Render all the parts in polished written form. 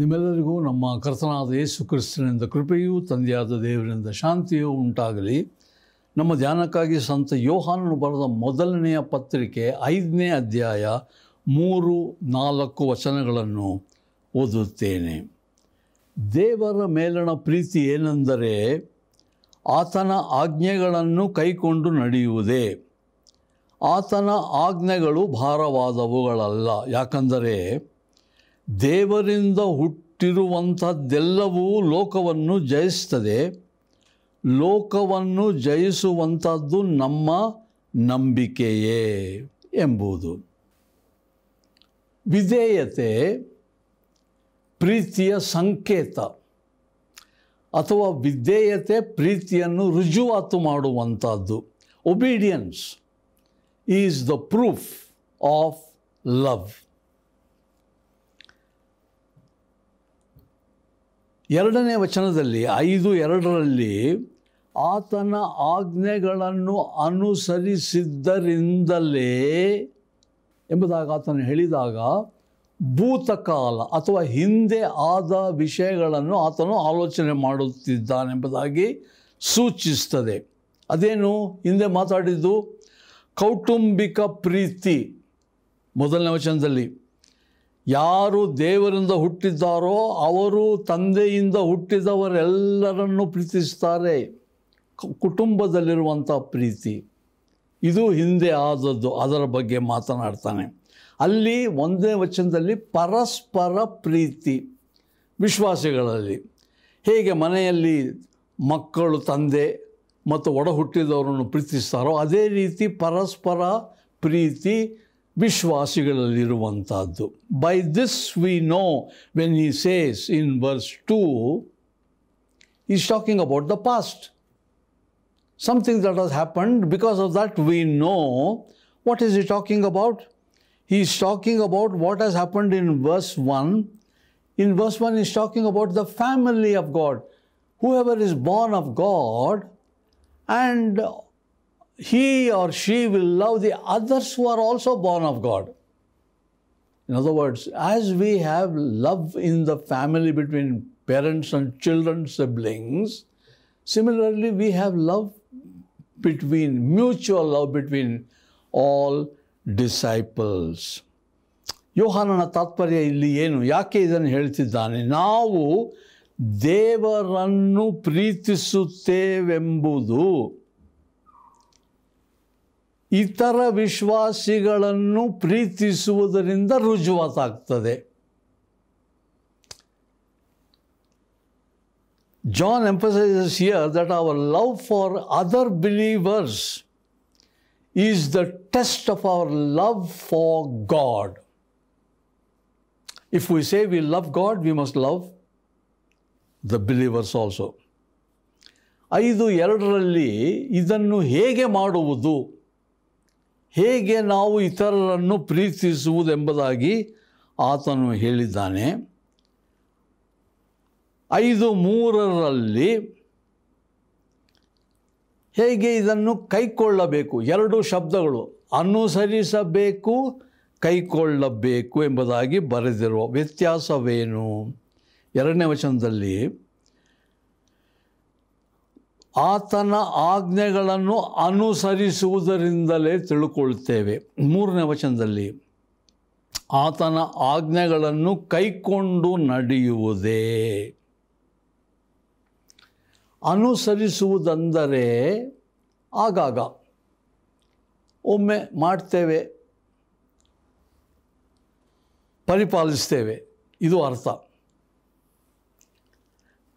ನಿಮ್ಮೆಲ್ಲರಿಗೂ ನಮ್ಮ ಕರ್ತನಾದ ಯೇಸು ಕ್ರಿಸ್ತನಿಂದ ಕೃಪೆಯೂ ತಂದೆಯಾದ ದೇವರಿಂದ ಶಾಂತಿಯೂ ಉಂಟಾಗಲಿ. ನಮ್ಮ ಧ್ಯಾನಕ್ಕಾಗಿ ಸಂತ ಯೋಹಾನನು ಬರೆದ ಮೊದಲನೆಯ ಪತ್ರಿಕೆ 5ನೇ ಅಧ್ಯಾಯ 3-4 ವಚನಗಳನ್ನು ಓದುತ್ತೇನೆ. ದೇವರ ಮೇಲಣ ಪ್ರೀತಿ ಏನೆಂದರೆ ಆತನ ಆಜ್ಞೆಗಳನ್ನು ಕೈಕೊಂಡು ನಡೆಯುವುದೇ. ಆತನ ಆಜ್ಞೆಗಳು ಭಾರವಾದವುಗಳಲ್ಲ, ಯಾಕಂದರೆ ದೇವರಿಂದ ಹುಟ್ಟಿರುವಂಥದ್ದೆಲ್ಲವೂ ಲೋಕವನ್ನು ಜಯಿಸ್ತದೆ. ಲೋಕವನ್ನು ಜಯಿಸುವಂಥದ್ದು ನಮ್ಮ ನಂಬಿಕೆಯೇ ಎಂಬುದು. ವಿಧೇಯತೆ ಪ್ರೀತಿಯ ಸಂಕೇತ, ಅಥವಾ ವಿಧೇಯತೆ ಪ್ರೀತಿಯನ್ನು ರುಜುವಾತು ಮಾಡುವಂಥದ್ದು. Obedience is the proof of love. ಎರಡನೇ ವಚನದಲ್ಲಿ 5:2 ಆತನ ಆಜ್ಞೆಗಳನ್ನು ಅನುಸರಿಸಿದ್ದರಿಂದಲೇ ಎಂಬುದಾಗಿ ಆತನು ಹೇಳಿದಾಗ ಭೂತಕಾಲ ಅಥವಾ ಹಿಂದೆ ಆದ ವಿಷಯಗಳನ್ನು ಆತನು ಆಲೋಚನೆ ಮಾಡುತ್ತಿದ್ದಾನೆಂಬುದಾಗಿ ಸೂಚಿಸ್ತದೆ. ಅದೇನು ಹಿಂದೆ ಮಾತಾಡಿದ್ದು? ಕೌಟುಂಬಿಕ ಪ್ರೀತಿ. ಮೊದಲನೇ ವಚನದಲ್ಲಿ ಯಾರು ದೇವರಿಂದ ಹುಟ್ಟಿದ್ದಾರೋ ಅವರು ತಂದೆಯಿಂದ ಹುಟ್ಟಿದವರೆಲ್ಲರನ್ನು ಪ್ರೀತಿಸ್ತಾರೆ. ಕುಟುಂಬದಲ್ಲಿರುವಂಥ ಪ್ರೀತಿ ಇದು ಹಿಂದೆ ಆದದ್ದು, ಅದರ ಬಗ್ಗೆ ಮಾತನಾಡ್ತಾನೆ. ಅಲ್ಲಿ 1ನೇ ವಚನದಲ್ಲಿ ಪರಸ್ಪರ ಪ್ರೀತಿ ವಿಶ್ವಾಸಿಗಳಲ್ಲಿ. ಹೇಗೆ ಮನೆಯಲ್ಲಿ ಮಕ್ಕಳು ತಂದೆ ಮತ್ತು ಒಡ ಹುಟ್ಟಿದವರನ್ನು ಪ್ರೀತಿಸ್ತಾರೋ ಅದೇ ರೀತಿ ಪರಸ್ಪರ ಪ್ರೀತಿ ವಿಶ್ವಾಸಿಗಳಲ್ಲಿರುವಂಥದ್ದು. By this we know when he says in verse 2 is talking about the past, something that has happened. Because of that we know what is he talking about. He is talking about what has happened in verse 1. In verse 1 he is talking about the family of God. Whoever is born of God, and he or she will love the others who are also born of God. In other words, as we have love in the family between parents and children, siblings, similarly we have love between, mutual love between all disciples. ಯೋಹಾನನ ತಾತ್ಪರ್ಯ ಇಲ್ಲಿ ಏನು? ಯಾಕೆ ಇದನ್ನು ಹೇಳ್ತಿದ್ದಾನೆ? ನಾವು ದೇವರನ್ನು ಪ್ರೀತಿಸುತ್ತೇವೆಂಬುದು ಇತರ ವಿಶ್ವಾಸಿಗಳನ್ನು ಪ್ರೀತಿಸುವುದರಿಂದ ರುಜುವಾತಾಗ್ತದೆ. John emphasizes here that our love for other believers is the test of our love for God. If we say we love God, we must love the believers also. 5:2 ಇದನ್ನು ಹೇಗೆ ಮಾಡುವುದು, ಹೇಗೆ ನಾವು ಇತರರನ್ನು ಪ್ರೀತಿಸುವುದೆಂಬುದಾಗಿ ಆತನು ಹೇಳಿದ್ದಾನೆ. 5:3 ಹೇಗೆ ಇದನ್ನು ಕೈಕೊಳ್ಳಬೇಕು, 2 ಶಬ್ದಗಳು ಅನುಸರಿಸಬೇಕು, ಕೈಕೊಳ್ಳಬೇಕು ಎಂಬುದಾಗಿ ಬರೆದಿರುವ ವ್ಯತ್ಯಾಸವೇನು? 2ನೇ ವಚನದಲ್ಲಿ ಆತನ ಆಜ್ಞೆಗಳನ್ನು ಅನುಸರಿಸುವುದರಿಂದಲೇ ತಿಳ್ಕೊಳ್ತೇವೆ. 3ನೇ ವಚನದಲ್ಲಿ ಆತನ ಆಜ್ಞೆಗಳನ್ನು ಕೈಕೊಂಡು ನಡೆಯುವುದೇ. ಅನುಸರಿಸುವುದೆಂದರೆ ಆಗಾಗ ಒಮ್ಮೆ ಮಾಡ್ತೇವೆ, ಪರಿಪಾಲಿಸ್ತೇವೆ, ಇದು ಅರ್ಥ.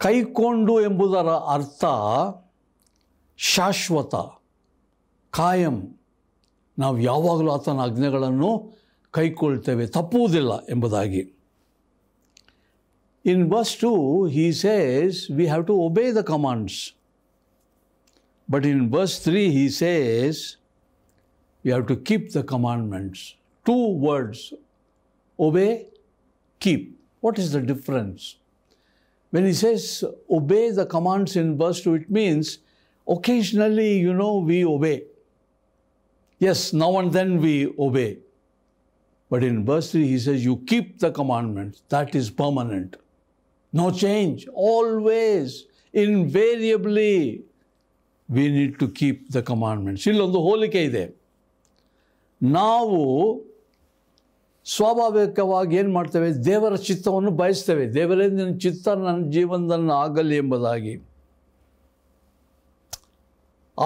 ಕೈಕೊಂಡು ಎಂಬುದರ ಅರ್ಥ ಶಾಶ್ವತ, ಕಾಯಂ. ನಾವು ಯಾವಾಗಲೂ ಆತನ ಆಜ್ಞೆಗಳನ್ನು ಕೈಕೊಳ್ತೇವೆ, ತಪ್ಪುವುದಿಲ್ಲ ಎಂಬುದಾಗಿ. ಇನ್ verse 2 he says we have to obey the commands, but in verse 3 he says we have to keep the commandments. 2 words, obey, keep. What is the difference? When he says obey the commands in verse 2, it means occasionally, you know, we obey. Yes, now and then we obey. But in verse 3, he says, you keep the commandments. That is permanent. no change. Always, invariably, we need to keep the commandments. ಇಲ್ಲೊಂದು ಹೋಲಿಕೆ ಇದೆ. ನಾವು ಸ್ವಾಭಾವಿಕವಾಗಿ ಏನು ಮಾಡ್ತೇವೆ? ದೇವರ ಚಿತ್ತವನ್ನು ಬಯಸ್ತೇವೆ. ದೇವರೇ ನಿನ್ನ ಚಿತ್ತ ನನ್ನ ಜೀವನದಲ್ಲಿ ಆಗಲಿ ಎಂಬುದಾಗಿ.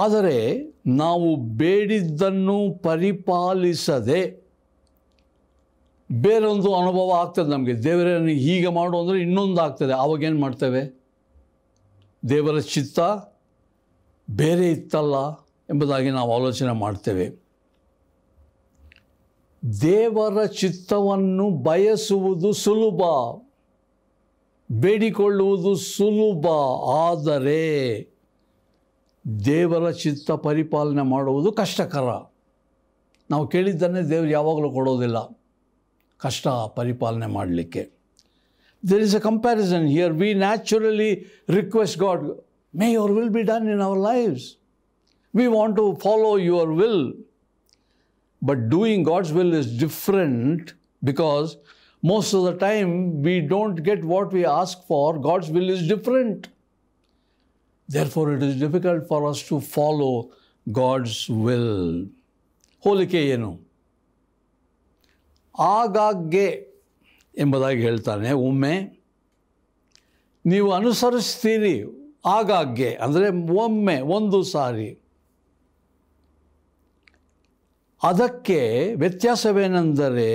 ಆದರೆ ನಾವು ಬೇಡಿದ್ದನ್ನು ಪರಿಪಾಲಿಸದೆ ಬೇರೊಂದು ಅನುಭವ ಆಗ್ತದೆ ನಮಗೆ. ದೇವರೇ ನನಗೆ ಹೀಗೆ ಮಾಡು ಅಂದರೆ ಇನ್ನೊಂದು ಆಗ್ತದೆ. ಆವಾಗೇನು ಮಾಡ್ತೇವೆ? ದೇವರ ಚಿತ್ತ ಬೇರೆ ಇತ್ತಲ್ಲ ಎಂಬುದಾಗಿ ನಾವು ಆಲೋಚನೆ ಮಾಡ್ತೇವೆ. ದೇವರ ಚಿತ್ತವನ್ನು ಬಯಸುವುದು ಸುಲಭ, ಬೇಡಿಕೊಳ್ಳುವುದು ಸುಲಭ. ಆದರೆ ದೇವರ ಚಿತ್ತ ಪರಿಪಾಲನೆ ಮಾಡುವುದು ಕಷ್ಟಕರ. ನಾವು ಕೇಳಿದ್ದನ್ನೇ ದೇವರು ಯಾವಾಗಲೂ ಕೊಡೋದಿಲ್ಲ, ಕಷ್ಟ ಪರಿಪಾಲನೆ ಮಾಡಲಿಕ್ಕೆ. There is a comparison here. We naturally request God, may your will be done in our lifes. We want to follow your will. But doing God's will is different, because most of the time we don't get what we ask for. God's will is different. Therefore, it is difficult for us to follow God's will. ಹೋಲಿಕೆ ಏನು? ಆಗಾಗ್ಗೆ ಎಂಬುದಾಗಿ ಹೇಳ್ತಾನೆ. ಒಮ್ಮೆ ನೀವು ಅನುಸರಿಸ್ತೀರಿ, ಆಗಾಗ್ಗೆ ಅಂದರೆ ಒಮ್ಮೆ, ಒಂದು ಸಾರಿ. ಅದಕ್ಕೆ ವ್ಯತ್ಯಾಸವೇನೆಂದರೆ,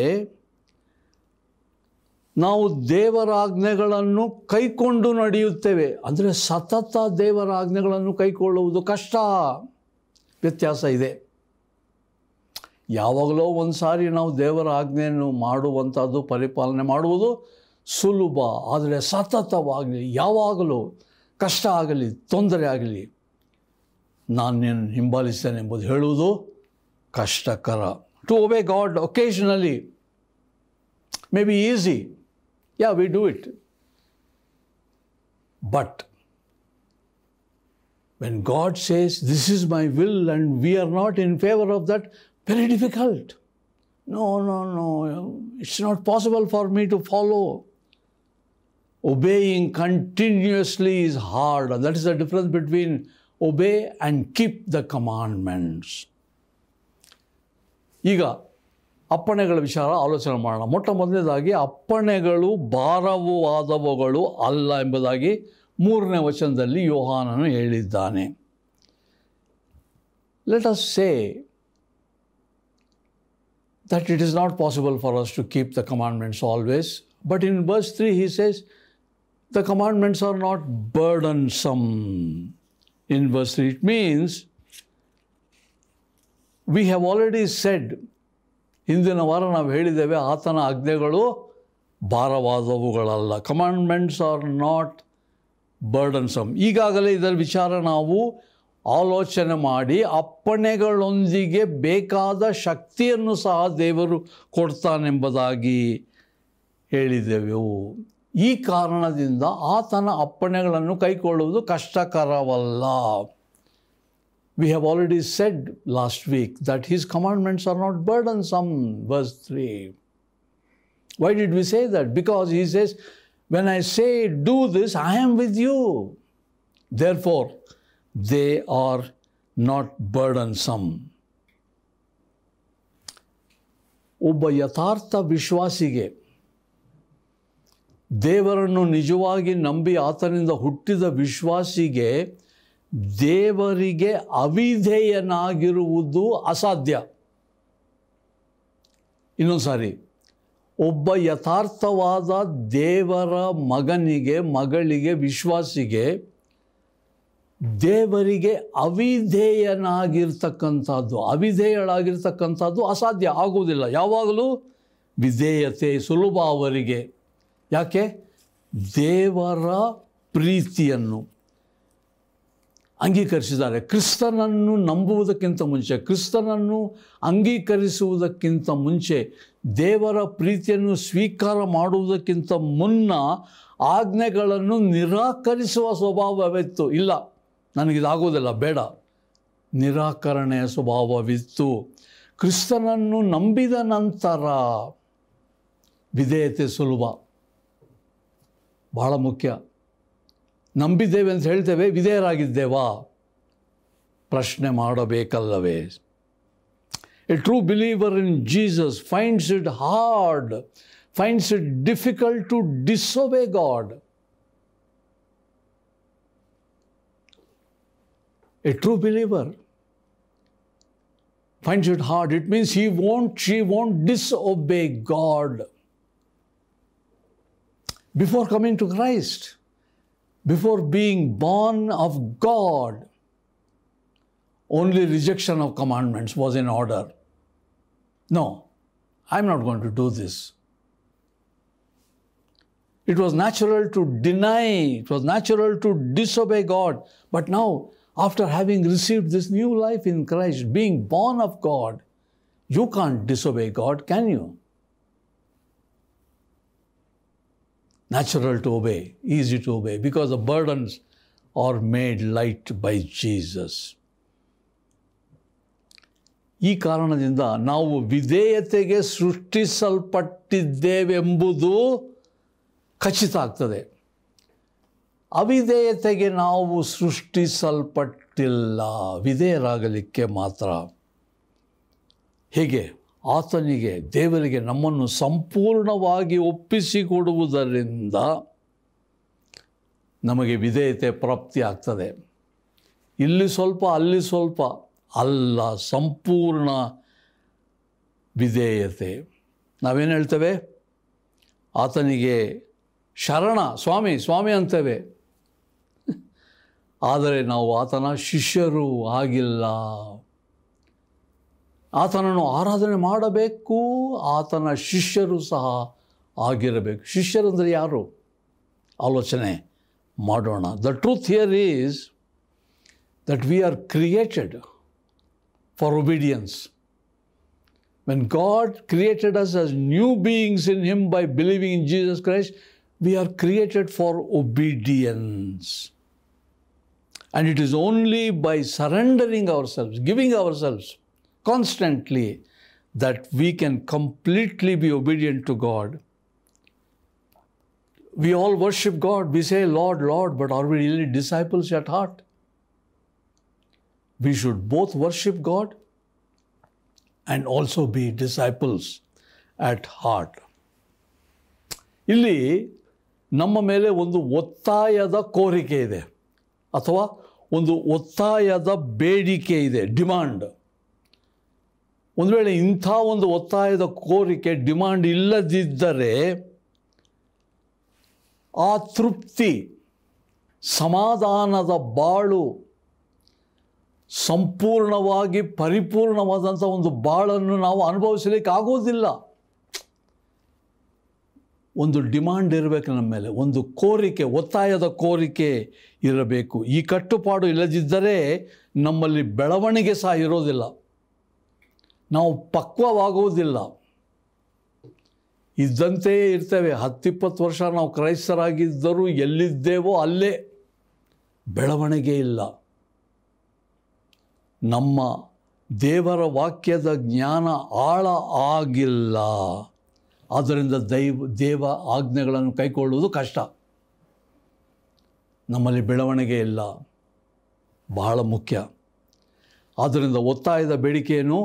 ನಾವು ದೇವರಾಜ್ಞೆಗಳನ್ನು ಕೈಕೊಂಡು ನಡೆಯುತ್ತೇವೆ. ಅಂದರೆ ಸತತ ದೇವರಾಜ್ಞೆಗಳನ್ನು ಕೈಕೊಳ್ಳುವುದು ಕಷ್ಟ. ವ್ಯತ್ಯಾಸ ಇದೆ. ಯಾವಾಗಲೋ ಒಂದು ಸಾರಿ ನಾವು ದೇವರ ಆಜ್ಞೆಯನ್ನು ಮಾಡುವಂಥದ್ದು, ಪರಿಪಾಲನೆ ಮಾಡುವುದು ಸುಲಭ. ಆದರೆ ಸತತವಾಗಿ ಯಾವಾಗಲೂ ಕಷ್ಟ ಆಗಲಿ, ತೊಂದರೆ ಆಗಲಿ, ನಾನು ನೀನು ಹಿಂಬಾಲಿಸ್ತೇನೆ ಎಂಬುದು ಹೇಳುವುದು ಕಷ್ಟಕರ. To obey God occasionally may be easy, yeah we do it. But when God says this is my will and we are not in favour of that, very difficult. No no no, it's not possible for me to follow. Obeying continuously is hard. That is the difference between obey and keep the commandments. ಈಗ ಅಪ್ಪಣೆಗಳ ವಿಚಾರ ಆಲೋಚನೆ ಮಾಡೋಣ. ಮೊಟ್ಟ ಮೊದಲನೇದಾಗಿ, ಅಪ್ಪಣೆಗಳು ಭಾರವಾದವುಗಳು ಅಲ್ಲ ಎಂಬುದಾಗಿ 3ನೇ ವಚನದಲ್ಲಿ ಯೋಹಾನನು ಹೇಳಿದ್ದಾನೆ. Let us say that it is not possible for us to keep the commandments always. But in verse 3 he says the commandments are not burdensome. In verse 3 it means we have already said, ಹಿಂದಿನ ವಾರ ನಾವು ಹೇಳಿದ್ದೇವೆ, ಆತನ ಆಜ್ಞೆಗಳು ಭಾರವಾದವುಗಳಲ್ಲ. Commandments are not burdensome. ಈಗಾಗಲೇ ಇದರ ವಿಚಾರ ನಾವು ಆಲೋಚನೆ ಮಾಡಿ, ಅಪ್ಪಣೆಗಳೊಂದಿಗೆ ಬೇಕಾದ ಶಕ್ತಿಯನ್ನು ಸಹ ದೇವರು ಕೊಡ್ತಾನೆಂಬುದಾಗಿ ಹೇಳಿದೆವು. ಈ ಕಾರಣದಿಂದ ಆತನ ಅಪ್ಪಣೆಗಳನ್ನು ಕೈಕೊಳ್ಳುವುದು ಕಷ್ಟಕರವಲ್ಲ. We have already said last week that his commandments are not burdensome, verse 3. Why did we say that? Because he says, when I say do this, I am with you. Therefore, they are not burdensome. Obba yathartha vishwasige, devarannu nijavagi nambi ಆತನಿಂದ ಹುಟ್ಟಿದ ವಿಶ್ವಾಸಿಗೆ ದೇವರಿಗೆ ಅವಿಧೇಯನಾಗಿರುವುದು ಅಸಾಧ್ಯ. ಇನ್ನೊಂದು ಸಾರಿ, ಒಬ್ಬ ಯಥಾರ್ಥವಾದ ದೇವರ ಮಗಳಿಗೆ ವಿಶ್ವಾಸಿಗೆ ದೇವರಿಗೆ ಅವಿಧೇಯಳಾಗಿರ್ತಕ್ಕಂಥದ್ದು ಅಸಾಧ್ಯ, ಆಗುವುದಿಲ್ಲ. ಯಾವಾಗಲೂ ವಿಧೇಯತೆ ಸುಲಭ ಅವರಿಗೆ. ಯಾಕೆ? ದೇವರ ಪ್ರೀತಿಯನ್ನು ಅಂಗೀಕರಿಸಿದ್ದಾರೆ. ಕ್ರಿಸ್ತನನ್ನು ನಂಬುವುದಕ್ಕಿಂತ ಮುಂಚೆ, ಕ್ರಿಸ್ತನನ್ನು ಅಂಗೀಕರಿಸುವುದಕ್ಕಿಂತ ಮುಂಚೆ, ದೇವರ ಪ್ರೀತಿಯನ್ನು ಸ್ವೀಕಾರ ಮಾಡುವುದಕ್ಕಿಂತ ಮುನ್ನ ಆಜ್ಞೆಗಳನ್ನು ನಿರಾಕರಿಸುವ ಸ್ವಭಾವವಿತ್ತು. ಇಲ್ಲ, ನನಗಿದಾಗೋದಿಲ್ಲ, ಬೇಡ, ನಿರಾಕರಣೆಯ ಸ್ವಭಾವವಿತ್ತು. ಕ್ರಿಸ್ತನನ್ನು ನಂಬಿದ ನಂತರ ವಿಧೇಯತೆ ಸುಲಭ. ಬಹಳ ಮುಖ್ಯ. ನಂಬಿದ್ದೇವೆ ಅಂತ ಹೇಳ್ತೇವೆ, ವಿಧೇಯರಾಗಿದ್ದೇವಾ? ಪ್ರಶ್ನೆ ಮಾಡಬೇಕಲ್ಲವೇ? A true believer in Jesus finds it hard, finds it difficult to disobey God. A true believer finds it hard. It means she won't disobey God. Before coming to Christ, before being born of God, only rejection of commandments was in order. No, I'm not going to do this. It was natural to disobey God. But now, after having received this new life in Christ, being born of God, you can't disobey God, can you? Natural to obey, easy to obey, because the burdens are made light by Jesus. ಈ ಕಾರಣದಿಂದ ನಾವು ವಿಧೇಯತೆಗೆ ಸೃಷ್ಟಿಸಲ್ಪಟ್ಟಿದ್ದೇವೆಂಬುದು ಖಚಿತ ಆಗ್ತದೆ. ಅವಿಧೇಯತೆಗೆ ನಾವು ಸೃಷ್ಟಿಸಲ್ಪಟ್ಟಿಲ್ಲ, ವಿಧೇಯರಾಗಲಿಕ್ಕೆ ಮಾತ್ರ. ಹೀಗೆ ಆತನಿಗೆ, ದೇವರಿಗೆ ನಮ್ಮನ್ನು ಸಂಪೂರ್ಣವಾಗಿ ಒಪ್ಪಿಸಿಕೊಡುವುದರಿಂದ ನಮಗೆ ವಿಧೇಯತೆ ಪ್ರಾಪ್ತಿಯಾಗ್ತದೆ. ಇಲ್ಲಿ ಸ್ವಲ್ಪ, ಅಲ್ಲಿ ಸ್ವಲ್ಪ ಅಲ್ಲ, ಸಂಪೂರ್ಣ ವಿಧೇಯತೆ. ನಾವೇನು ಹೇಳ್ತೇವೆ? ಆತನಿಗೆ ಶರಣ, ಸ್ವಾಮಿ ಸ್ವಾಮಿ ಅಂತೇವೆ, ಆದರೆ ನಾವು ಆತನ ಶಿಷ್ಯರು ಆಗಿಲ್ಲ. ಆತನನ್ನು ಆರಾಧನೆ ಮಾಡಬೇಕು, ಆತನ ಶಿಷ್ಯರು ಸಹ ಆಗಿರಬೇಕು. ಶಿಷ್ಯರಂದರೆ ಯಾರು? ಆಲೋಚನೆ ಮಾಡೋಣ. The truth here is that we are created for obedience. When God created us as new beings in him by believing in Jesus Christ, we are created for obedience, and it is only by surrendering ourselves, giving ourselves constantly, that we can completely be obedient to God. We all worship God, we say Lord, Lord, but are we really disciples at heart? We should both worship God and also be disciples at heart. ಇಲ್ಲಿ ನಮ್ಮ ಮೇಲೆ ಒಂದು ಒತ್ತಾಯದ ಕೋರಿಕೆ ಇದೆ, ಅಥವಾ ಒಂದು ಒತ್ತಾಯದ ಬೇಡಿಕೆ ಇದೆ, ಡಿಮಾಂಡ್. ಒಂದು ವೇಳೆ ಇಂಥ ಒಂದು ಒತ್ತಾಯದ ಕೋರಿಕೆ, ಡಿಮಾಂಡ್ ಇಲ್ಲದಿದ್ದರೆ ಆ ತೃಪ್ತಿ, ಸಮಾಧಾನದ ಬಾಳು, ಸಂಪೂರ್ಣವಾಗಿ ಪರಿಪೂರ್ಣವಾದಂಥ ಒಂದು ಬಾಳನ್ನು ನಾವು ಅನುಭವಿಸಲಿಕ್ಕೆ ಆಗೋದಿಲ್ಲ. ಒಂದು ಡಿಮಾಂಡ್ ಇರಬೇಕು ನಮ್ಮ ಮೇಲೆ, ಒಂದು ಕೋರಿಕೆ, ಒತ್ತಾಯದ ಕೋರಿಕೆ ಇರಬೇಕು. ಈ ಕಟ್ಟುಪಾಡು ಇಲ್ಲದಿದ್ದರೆ ನಮ್ಮಲ್ಲಿ ಬೆಳವಣಿಗೆ ಸಹ ಇರೋದಿಲ್ಲ, ನಾವು ಪಕ್ವವಾಗುವುದಿಲ್ಲ, ಇದ್ದಂತೆಯೇ ಇರ್ತೇವೆ. 10-20 ವರ್ಷ ನಾವು ಕ್ರೈಸ್ತರಾಗಿದ್ದರೂ ಎಲ್ಲಿದ್ದೇವೋ ಅಲ್ಲೇ, ಬೆಳವಣಿಗೆ ಇಲ್ಲ. ನಮ್ಮ ದೇವರ ವಾಕ್ಯದ ಜ್ಞಾನ ಆಳ ಆಗಿಲ್ಲ. ಆದ್ದರಿಂದ ದೇವ ಆಜ್ಞೆಗಳನ್ನು ಕೈಕೊಳ್ಳುವುದು ಕಷ್ಟ, ನಮ್ಮಲ್ಲಿ ಬೆಳವಣಿಗೆ ಇಲ್ಲ, ಬಹಳ ಮುಖ್ಯ. ಆದ್ದರಿಂದ ಒತ್ತಾಯದ ಬೇಡಿಕೆಯನ್ನು,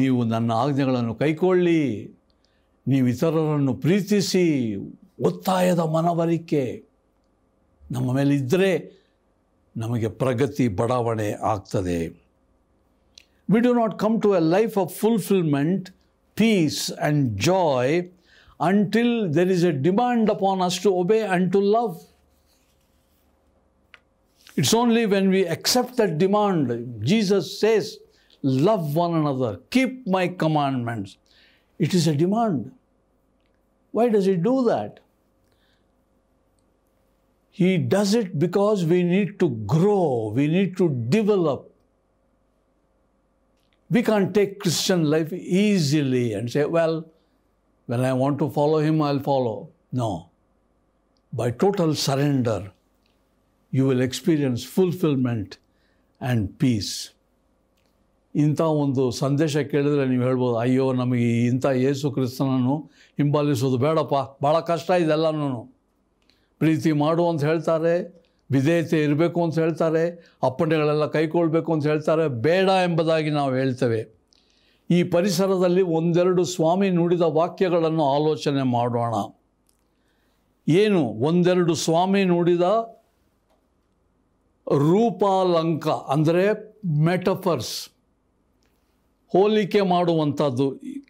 ನೀವು ನನ್ನ ಆಜ್ಞೆಗಳನ್ನು ಕೈಕೊಳ್ಳಿ, ನೀವು ಇತರರನ್ನು ಪ್ರೀತಿಸಿ, ಒತ್ತಾಯದ ಮನವರಿಕೆ ನಮ್ಮ ಮೇಲೆ ಇದ್ದರೆ ನಮಗೆ ಪ್ರಗತಿ, ಬಡಾವಣೆ ಆಗ್ತದೆ. We do not come to a life of fulfilment, peace and joy until there is a demand upon us to obey and to love. It's only when we accept that demand. Jesus says, love one another, keep my commandments. It is a demand. Why does he do that? He does it because we need to grow, we need to develop. We can't take Christian life easily and say, well, when I want to follow him, I'll follow. No. By total surrender, you will experience fulfillment and peace. ಇಂಥ ಒಂದು ಸಂದೇಶ ಕೇಳಿದರೆ ನೀವು ಹೇಳ್ಬೋದು, ಅಯ್ಯೋ ನಮಗೆ ಇಂಥ ಯೇಸು ಕ್ರಿಸ್ತನನ್ನು ಹಿಂಬಾಲಿಸೋದು ಬೇಡಪ್ಪ, ಭಾಳ ಕಷ್ಟ ಇದೆಲ್ಲನೂ. ಪ್ರೀತಿ ಮಾಡು ಅಂತ ಹೇಳ್ತಾರೆ, ವಿಧೇಯತೆ ಇರಬೇಕು ಅಂತ ಹೇಳ್ತಾರೆ, ಅಪ್ಪಣೆಗಳೆಲ್ಲ ಕೈಕೊಳ್ಬೇಕು ಅಂತ ಹೇಳ್ತಾರೆ, ಬೇಡ ಎಂಬುದಾಗಿ ನಾವು ಹೇಳ್ತೇವೆ. ಈ ಪರಿಸರದಲ್ಲಿ ಒಂದೆರಡು ಸ್ವಾಮಿ ನುಡಿದ ವಾಕ್ಯಗಳನ್ನು ಆಲೋಚನೆ ಮಾಡೋಣ. ಏನು ಒಂದೆರಡು ಸ್ವಾಮಿ ನುಡಿದ ರೂಪಾಲಂಕ ಅಂದರೆ ಮೆಟಫರ್ಸ್, ಹೋಲಿಕೆ ಮಾಡುವಂಥದ್ದು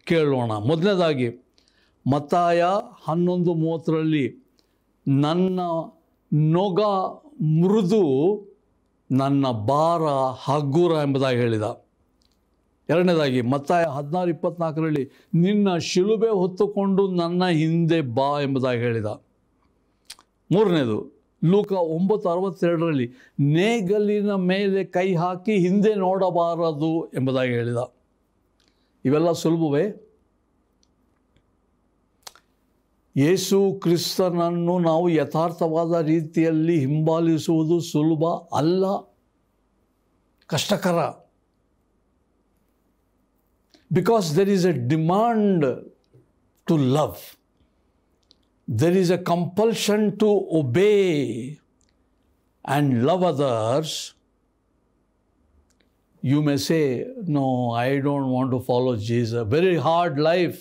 ಕೇಳೋಣ. ಮೊದಲನೇದಾಗಿ ಮತ್ತಾಯ 11:30ರಲ್ಲಿ ನನ್ನ ನೊಗ ಮೃದು, ನನ್ನ ಭಾರ ಹಗುರ ಎಂಬುದಾಗಿ ಹೇಳಿದ. ಎರಡನೇದಾಗಿ ಮತ್ತಾಯ 16:24ರಲ್ಲಿ ನಿನ್ನ ಶಿಲುಬೆ ಹೊತ್ತುಕೊಂಡು ನನ್ನ ಹಿಂದೆ ಬಾ ಎಂಬುದಾಗಿ ಹೇಳಿದ. ಮೂರನೇದು ಲೂಕ 9:62ರಲ್ಲಿ ನೇಗಲಿನ ಮೇಲೆ ಕೈ ಹಾಕಿ ಹಿಂದೆ ನೋಡಬಾರದು ಎಂಬುದಾಗಿ ಹೇಳಿದ. ಇವೆಲ್ಲ ಸುಲಭವೇ? ಯೇಸು ಕ್ರಿಸ್ತನನ್ನು ನಾವು ಯಥಾರ್ಥವಾದ ರೀತಿಯಲ್ಲಿ ಹಿಂಬಾಲಿಸುವುದು ಸುಲಭ ಅಲ್ಲ, ಕಷ್ಟಕರ. Because there is a demand to love, there is a compulsion to obey and love others. You may say, no, I don't want to follow Jesus. Very hard life.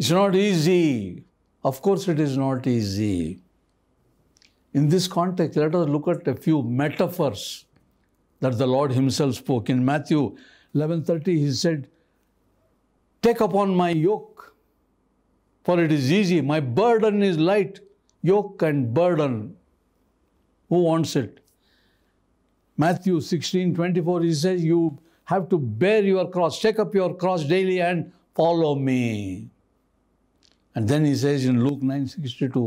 It's not easy. Of course it is not easy. In this context, let us look at a few metaphors that the Lord himself spoke. In Matthew 11:30, he said, take upon my yoke, for it is easy, my burden is light. Yoke and burden, who wants it? Matthew 16:24, he says, you have to bear your cross, take up your cross daily and follow me. And then he says in Luke 9:62,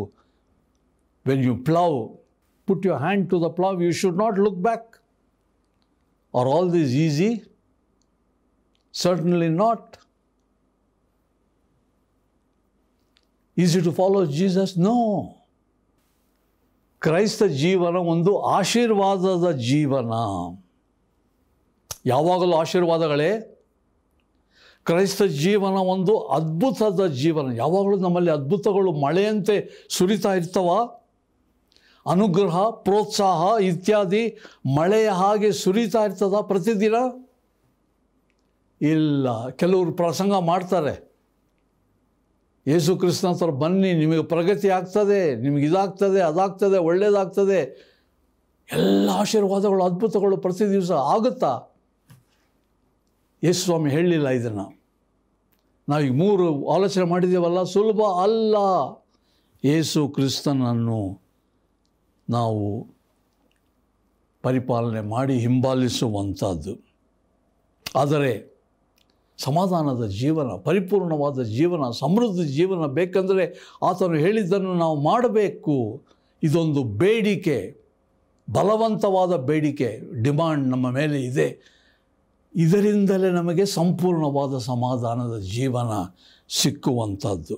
when you plow, put your hand to the plow, you should not look back. Are all these easy? Certainly not. Easy to follow Jesus? No. ಕ್ರೈಸ್ತ ಜೀವನ ಒಂದು ಆಶೀರ್ವಾದದ ಜೀವನ. ಯಾವಾಗಲೂ ಆಶೀರ್ವಾದಗಳೇ. ಕ್ರೈಸ್ತ ಜೀವನ ಒಂದು ಅದ್ಭುತದ ಜೀವನ. ಯಾವಾಗಲೂ ನಮ್ಮಲ್ಲಿ ಅದ್ಭುತಗಳು ಮಳೆಯಂತೆ ಸುರಿತಾ ಇರ್ತವ. ಅನುಗ್ರಹ, ಪ್ರೋತ್ಸಾಹ ಇತ್ಯಾದಿ ಮಳೆಯ ಹಾಗೆ ಸುರಿತಾ ಇರ್ತದ ಪ್ರತಿದಿನ? ಇಲ್ಲ. ಕೆಲವರು ಪ್ರಸಂಗ ಮಾಡ್ತಾರೆ, ಯೇಸು ಕ್ರಿಸ್ತನ ಹತ್ರ ಬನ್ನಿ, ನಿಮಗೆ ಪ್ರಗತಿ ಆಗ್ತದೆ, ನಿಮಗೆ ಇದಾಗ್ತದೆ, ಅದಾಗ್ತದೆ, ಒಳ್ಳೆಯದಾಗ್ತದೆ, ಎಲ್ಲ ಆಶೀರ್ವಾದಗಳು, ಅದ್ಭುತಗಳು ಪ್ರತಿ ದಿವಸ ಆಗುತ್ತಾ? ಯೇಸು ಸ್ವಾಮಿ ಹೇಳಲಿಲ್ಲ ಇದನ್ನು. ನಾವೀಗ ಮೂರು ಆಲೋಚನೆ ಮಾಡಿದ್ದೀವಲ್ಲ, ಸುಲಭ ಅಲ್ಲ. ಯೇಸು ಕ್ರಿಸ್ತನನ್ನು ನಾವು ಪರಿಪಾಲನೆ ಮಾಡಿ ಹಿಂಬಾಲಿಸುವಂಥದ್ದು. ಆದರೆ ಸಮಾಧಾನದ ಜೀವನ, ಪರಿಪೂರ್ಣವಾದ ಜೀವನ, ಸಮೃದ್ಧ ಜೀವನ ಬೇಕೆಂದರೆ ಆತನು ಹೇಳಿದ್ದನ್ನು ನಾವು ಮಾಡಬೇಕು. ಇದೊಂದು ಬೇಡಿಕೆ, ಬಲವಂತವಾದ ಬೇಡಿಕೆ, ಡಿಮಾಂಡ್ ನಮ್ಮ ಮೇಲೆ ಇದೆ. ಇದರಿಂದಲೇ ನಮಗೆ ಸಂಪೂರ್ಣವಾದ ಸಮಾಧಾನದ ಜೀವನ ಸಿಕ್ಕುವಂಥದ್ದು.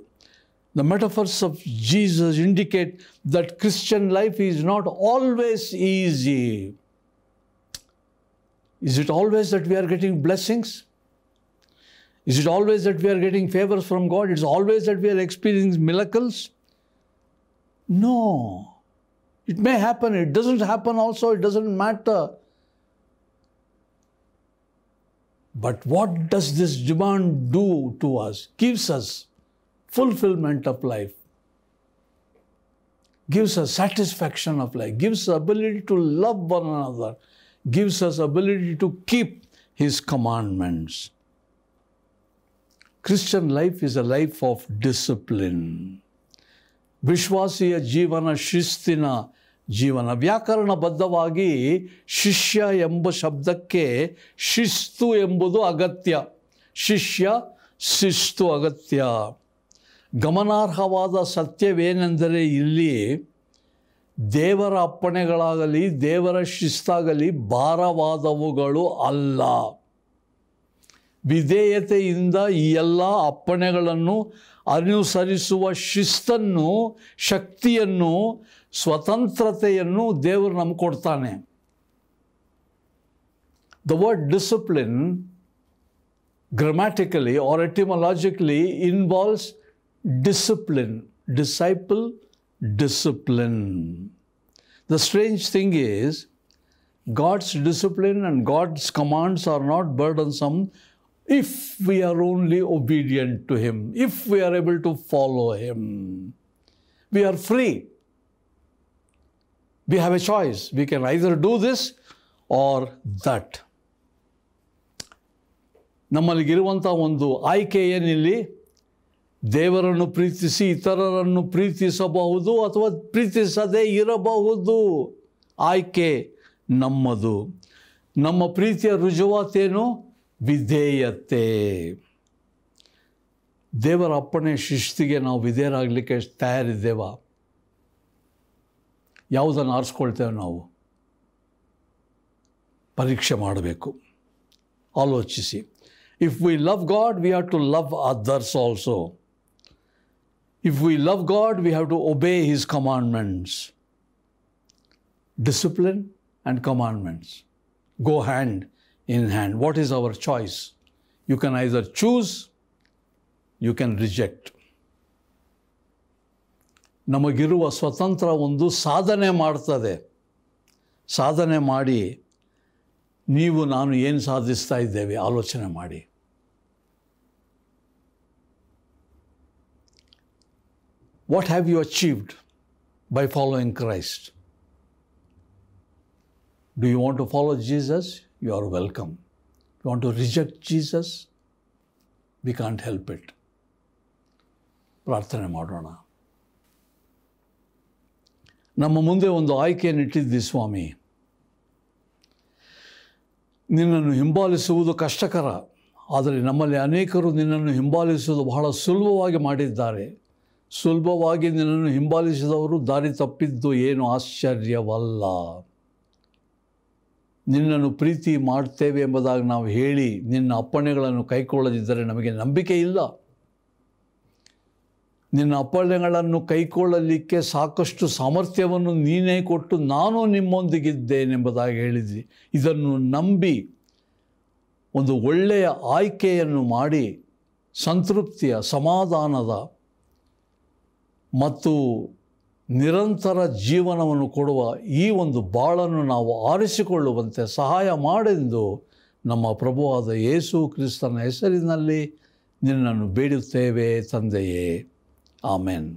The metaphors of Jesus indicate that Christian life is not always easy. Is it always that we are getting blessings? Is it always that we are getting favors from God? Is it always that we are experiencing miracles? No. It may happen. It doesn't happen also. It doesn't matter. But what does this demand do to us? Gives us fulfillment of life. Gives us satisfaction of life. Gives us ability to love one another. Gives us ability to keep His commandments. Christian life is a life of discipline. ವಿಶ್ವಾಸಿಯ ಜೀವನ ಶಿಸ್ತಿನ ಜೀವನ. ವ್ಯಾಕರಣಬದ್ಧವಾಗಿ ಶಿಷ್ಯ ಎಂಬ ಶಬ್ದಕ್ಕೆ ಶಿಸ್ತು ಎಂಬುದು ಅಗತ್ಯ. ಶಿಷ್ಯ, ಶಿಸ್ತು ಅಗತ್ಯ. ಗಮನಾರ್ಹವಾದ ಸತ್ಯವೇನೆಂದರೆ ಇಲ್ಲಿ ದೇವರ ಅಪ್ಪಣೆಗಳಾಗಲಿ ದೇವರ ಶಿಸ್ತಾಗಲಿ ಭಾರವಾದವುಗಳು ಅಲ್ಲ. ವಿಧೇಯತೆಯಿಂದ ಈ ಎಲ್ಲ ಅಪ್ಪಣೆಗಳನ್ನು ಅನುಸರಿಸುವ ಶಿಸ್ತನ್ನು, ಶಕ್ತಿಯನ್ನು, ಸ್ವತಂತ್ರತೆಯನ್ನು ದೇವರು ನಮ್ಗೆ ಕೊಡ್ತಾನೆ. The word discipline grammatically or etymologically involves discipline, disciple, discipline. The strange thing is, God's discipline and God's commands are not burdensome if we are only obedient to Him, if we are able to follow Him. We are free. We have a choice. We can either do this or that. ನಮ್ಮಲ್ಲಿಗಿರುವಂಥ ಒಂದು ಆಯ್ಕೆ ಏನಿಲ್ಲಿ, ದೇವರನ್ನು ಪ್ರೀತಿಸಿ ಇತರರನ್ನು ಪ್ರೀತಿಸಬಹುದು ಅಥವಾ ಪ್ರೀತಿಸದೇ ಇರಬಹುದು. ಆಯ್ಕೆ ನಮ್ಮದು. ನಮ್ಮ ಪ್ರೀತಿಯ ರುಜುವಾತೇನು? ವಿಧೇಯತೆ. ದೇವರ ಅಪ್ಪಣೆ ಶಿಸ್ತಿಗೆ ನಾವು ವಿಧೇಯರಾಗಲಿಕ್ಕೆ ತಯಾರಿದ್ದೇವಾ? ಯಾವುದನ್ನು ಆರಿಸ್ಕೊಳ್ತೇವೆ ನಾವು? ಪರೀಕ್ಷೆ ಮಾಡಬೇಕು, ಆಲೋಚಿಸಿ. If we love God, we have to love others also. If we love God, we have to obey His commandments. Discipline and commandments go hand in hand. What is our choice? You can either choose, you can reject. ನಮಗಿರುವ ಸ್ವತಂತ್ರ ಒಂದು ಸಾಧನೆ ಮಾಡ್ತದೆ. ಸಾಧನೆ ಮಾಡಿ ನೀವು ನಾನು ಏನು ಸಾಧಿಸ್ತಾ ಇದ್ದೇವೆ ಆಲೋಚನೆ ಮಾಡಿ. What have you achieved by following Christ? Do you want to follow Jesus? You are welcome. You want to reject Jesus? We can't help it. ಪ್ರಾರ್ಥನೆ ಮಾಡೋಣ. ನಮ್ಮ ಮುಂದೆ ಒಂದು ಆಯ್ಕೆಯನ್ನು ಇಟ್ಟಿದ್ದೀ ಸ್ವಾಮಿ. ನಿನ್ನನ್ನು ಹಿಂಬಾಲಿಸುವುದು ಕಷ್ಟಕರ, ಆದರೆ ನಮ್ಮಲ್ಲಿ ಅನೇಕರು ನಿನ್ನನ್ನು ಹಿಂಬಾಲಿಸುವುದು ಬಹಳ ಸುಲಭವಾಗಿ ಮಾಡಿದ್ದಾರೆ. ಸುಲಭವಾಗಿ ನಿನ್ನನ್ನು ಹಿಂಬಾಲಿಸಿದವರು ದಾರಿ ತಪ್ಪಿದ್ದು ಏನು ಆಶ್ಚರ್ಯವಲ್ಲ. ನಿನ್ನನ್ನು ಪ್ರೀತಿ ಮಾಡ್ತೇವೆ ಎಂಬುದಾಗಿ ನಾವು ಹೇಳಿ ನಿನ್ನ ಅಪ್ಪಣೆಗಳನ್ನು ಕೈಕೊಳ್ಳದಿದ್ದರೆ ನಮಗೆ ನಂಬಿಕೆ ಇಲ್ಲ. ನಿನ್ನ ಅಪ್ಪಣೆಗಳನ್ನು ಕೈಕೊಳ್ಳಲಿಕ್ಕೆ ಸಾಕಷ್ಟು ಸಾಮರ್ಥ್ಯವನ್ನು ನೀನೇ ಕೊಟ್ಟು ನಾನು ನಿಮ್ಮೊಂದಿಗಿದ್ದೇನೆಂಬುದಾಗಿ ಹೇಳಿದ್ವಿ. ಇದನ್ನು ನಂಬಿ ಒಂದು ಒಳ್ಳೆಯ ಆಯ್ಕೆಯನ್ನು ಮಾಡಿ ಸಂತೃಪ್ತಿಯ, ಸಮಾಧಾನದ ಮತ್ತು ನಿರಂತರ ಜೀವನವನ್ನು ಕೊಡುವ ಈ ಒಂದು ಬಾಳನ್ನು ನಾವು ಆರಿಸಿಕೊಳ್ಳುವಂತೆ ಸಹಾಯ ಮಾಡೆಂದು ನಮ್ಮ ಪ್ರಭುವಾದ ಯೇಸು ಕ್ರಿಸ್ತನ ಹೆಸರಿನಲ್ಲಿ ನಿನ್ನನ್ನು ಬೇಡುತ್ತೇವೆ ತಂದೆಯೇ. ಆಮೆನ್.